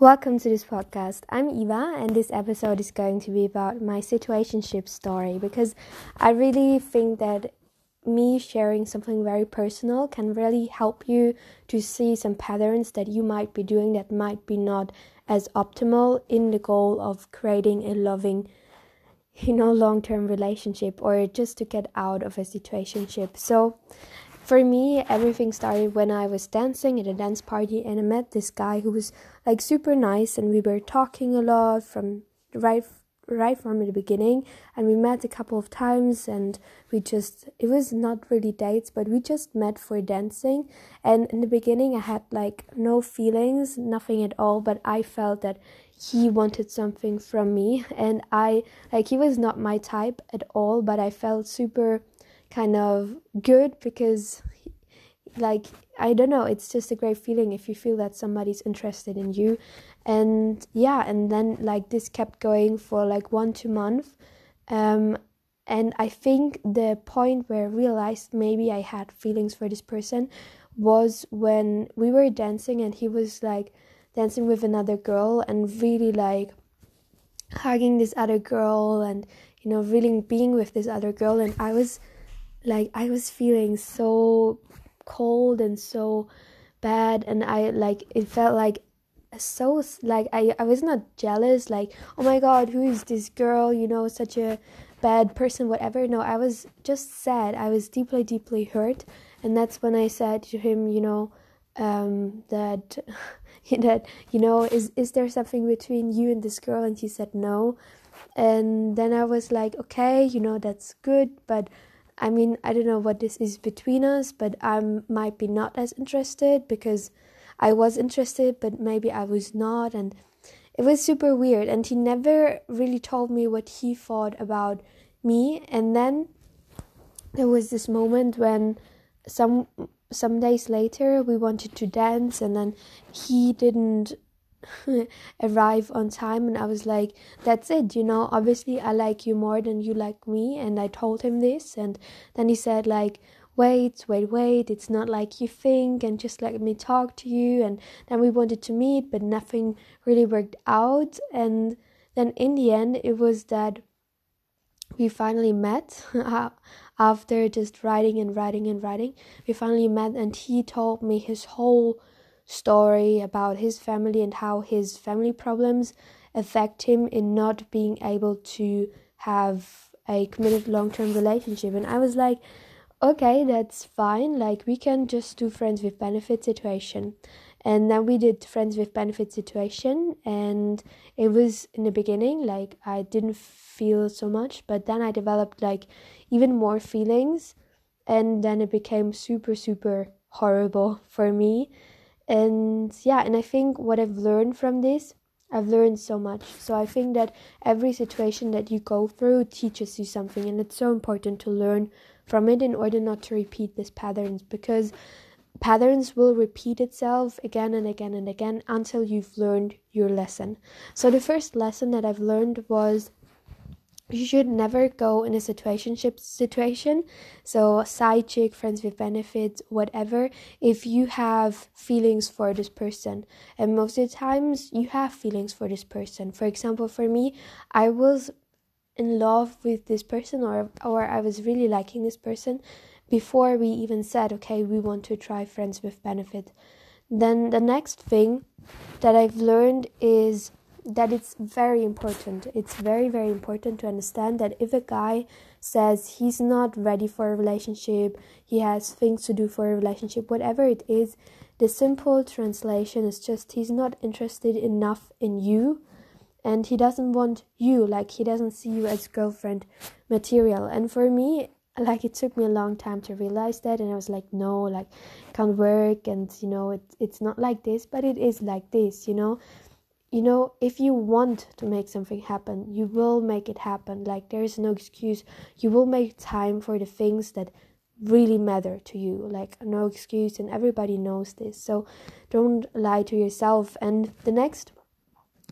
Welcome to this podcast. I'm Eva, and this episode is going to be about my situationship story, because I really think that me sharing something very personal can really help you to see some patterns that you might be doing that might be not as optimal in the goal of creating a loving, long-term relationship, or just to get out of a situationship. So for me, everything started when I was dancing at a dance party, and I met this guy who was like super nice, and we were talking a lot from right from the beginning, and we met a couple of times, and it was not really dates, but we just met for dancing. And in the beginning I had like no feelings, nothing at all, but I felt that he wanted something from me, and he was not my type at all, but I felt super kind of good, because it's just a great feeling if you feel that somebody's interested in you. And then this kept going for 1-2 months, and I think the point where I realized maybe I had feelings for this person was when we were dancing and he was dancing with another girl and really hugging this other girl and really being with this other girl, and I was feeling so cold and so bad, and I was not jealous, oh my god, who is this girl, such a bad person, whatever. No, I was just sad. I was deeply hurt, and that's when I said to him, is there something between you and this girl? And he said no. And then I was like, okay, that's good, but I mean, I don't know what this is between us, but I might be not as interested, because I was interested, but maybe I was not. And it was super weird. And he never really told me what he thought about me. And then there was this moment when some days later we wanted to dance, and then he didn't arrive on time, and I was like, that's it, obviously I like you more than you like me. And I told him this, and then he said wait, it's not like you think, and just let me talk to you. And then we wanted to meet, but nothing really worked out. And then in the end it was that we finally met after just writing. We finally met, and he told me his whole story about his family and how his family problems affect him in not being able to have a committed long-term relationship. And I was like, okay, that's fine, we can just do friends with benefits situation. And then we did friends with benefits situation, and it was in the beginning I didn't feel so much, but then I developed even more feelings, and then it became super horrible for me. And I think what I've learned so much. So I think that every situation that you go through teaches you something, and it's so important to learn from it in order not to repeat these patterns, because patterns will repeat itself again and again and again until you've learned your lesson. So the first lesson that I've learned was you should never go in a situationship situation, so side chick, friends with benefits, whatever, if you have feelings for this person. And most of the times you have feelings for this person. For example, for me, I was in love with this person, or I was really liking this person before we even said, okay, we want to try friends with benefit. Then the next thing that I've learned is that it's very, very important to understand that if a guy says he's not ready for a relationship, he has things to do for a relationship, whatever it is, the simple translation is just he's not interested enough in you, and he doesn't want you, he doesn't see you as girlfriend material. And for me, it took me a long time to realize that, and I was like, no, can't work, and it's not like this, but it is like this. If you want to make something happen, you will make it happen. There is no excuse. You will make time for the things that really matter to you. No excuse, and everybody knows this. So don't lie to yourself. And the next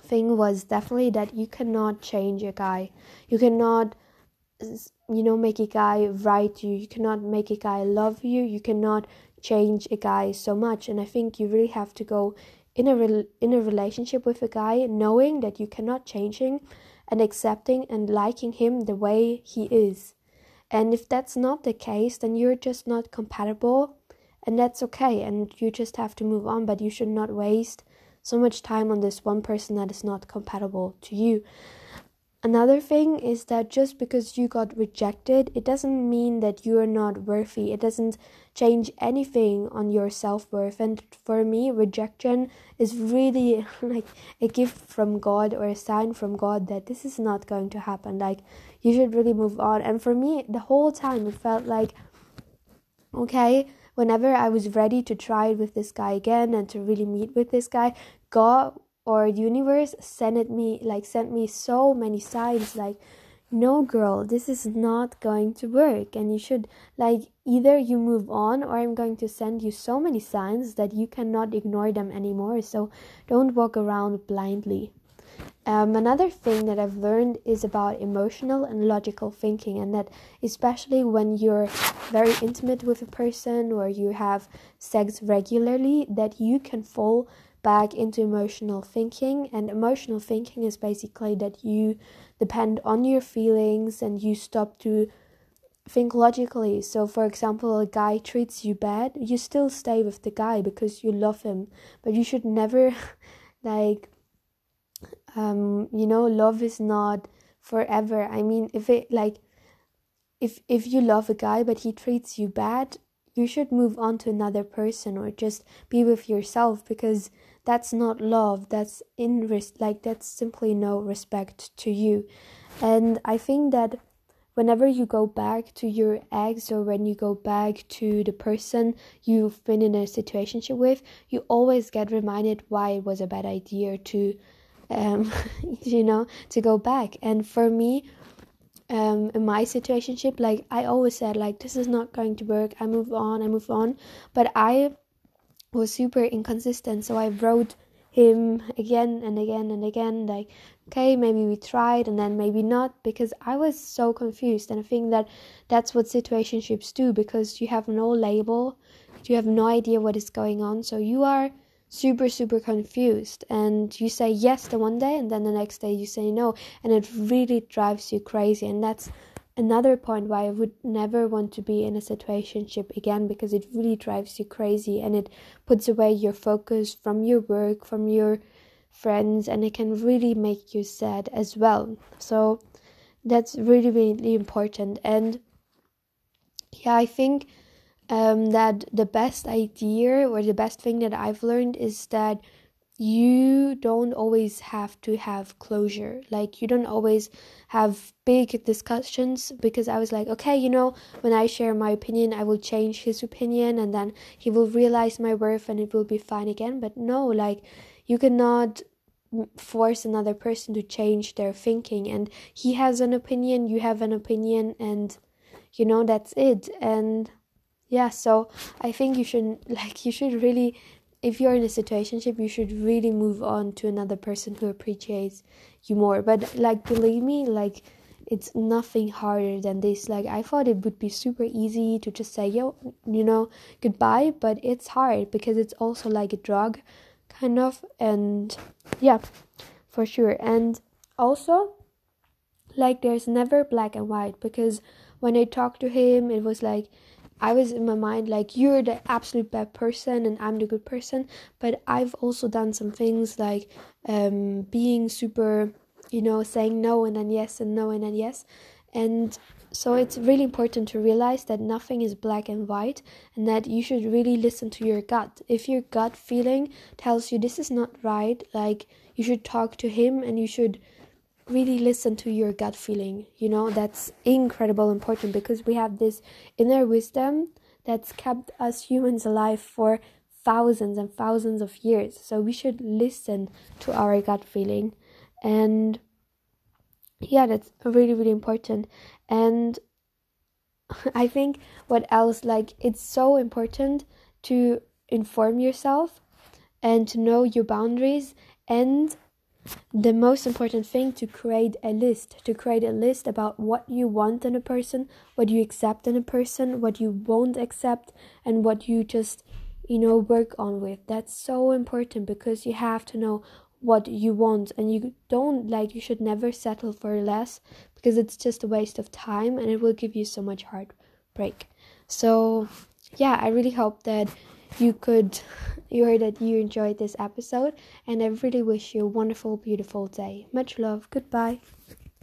thing was definitely that you cannot change a guy. You cannot, make a guy write you. You cannot make a guy love you. You cannot change a guy so much. And I think you really have to go in a relationship with a guy, knowing that you cannot change him and accepting and liking him the way he is. And if that's not the case, then you're just not compatible, and that's okay, and you just have to move on. But you should not waste so much time on this one person that is not compatible to you. Another thing is that just because you got rejected, it doesn't mean that you are not worthy. It doesn't change anything on your self-worth. And for me, rejection is really like a gift from God, or a sign from God that this is not going to happen. Like, you should really move on. And for me, the whole time it felt like, okay, whenever I was ready to try it with this guy again and to really meet with this guy, God or the universe sent me so many signs like, no girl, this is not going to work, and you should, like, either you move on, or I'm going to send you so many signs that you cannot ignore them anymore. So don't walk around blindly. Another thing that I've learned is about emotional and logical thinking, and that especially when you're very intimate with a person or you have sex regularly, that you can fall back into emotional thinking. And emotional thinking is basically that you depend on your feelings and you stop to think logically. So for example, a guy treats you bad, you still stay with the guy because you love him, but you should never love is not forever. I mean, if you love a guy but he treats you bad, you should move on to another person or just be with yourself, because that's not love. That's that's simply no respect to you. And I think that whenever you go back to your ex, or when you go back to the person you've been in a situationship with, you always get reminded why it was a bad idea to, to go back. And for me, in my situationship, like, I always said, like, this is not going to work, I move on, but I was super inconsistent. So I wrote him again and again, like, okay, maybe we tried and then maybe not, because I was so confused. And I think that that's what situationships do, because you have no label, you have no idea what is going on, so you are super, super confused, and you say yes the one day and then the next day you say no, and it really drives you crazy. And that's another point why I would never want to be in a situationship again, because it really drives you crazy and it puts away your focus from your work, from your friends, and it can really make you sad as well. So that's really, really important. And yeah, I think that the best idea, or the best thing that I've learned, is that you don't always have to have closure. Like, you don't always have big discussions, because I was like, okay, when I share my opinion, I will change his opinion and then he will realize my worth and it will be fine again. But no, like, you cannot force another person to change their thinking, and he has an opinion, you have an opinion, and that's it. And yeah, so I think you should really, if you're in a situationship, you should really move on to another person who appreciates you more. But believe me, it's nothing harder than this. I thought it would be super easy to just say, goodbye, but it's hard, because it's also like a drug, kind of, and yeah, for sure. And also, there's never black and white, because when I talked to him, it was like, I was in my mind like, you're the absolute bad person and I'm the good person, but I've also done some things like being super, saying no and then yes and no and then yes. And so it's really important to realize that nothing is black and white, and that you should really listen to your gut. If your gut feeling tells you this is not right, you should talk to him, and you should really listen to your gut feeling. That's incredibly important, because we have this inner wisdom that's kept us humans alive for thousands and thousands of years. So we should listen to our gut feeling. And yeah, that's really, really important. And I think what else, it's so important to inform yourself and to know your boundaries. And the most important thing, to create a list about what you want in a person, what you accept in a person, what you won't accept, and what you just work on with. That's so important, because you have to know what you want, and you should never settle for less, because it's just a waste of time and it will give you so much heartbreak. So yeah, I really hope that you enjoyed this episode, and I really wish you a wonderful, beautiful day. Much love. Goodbye.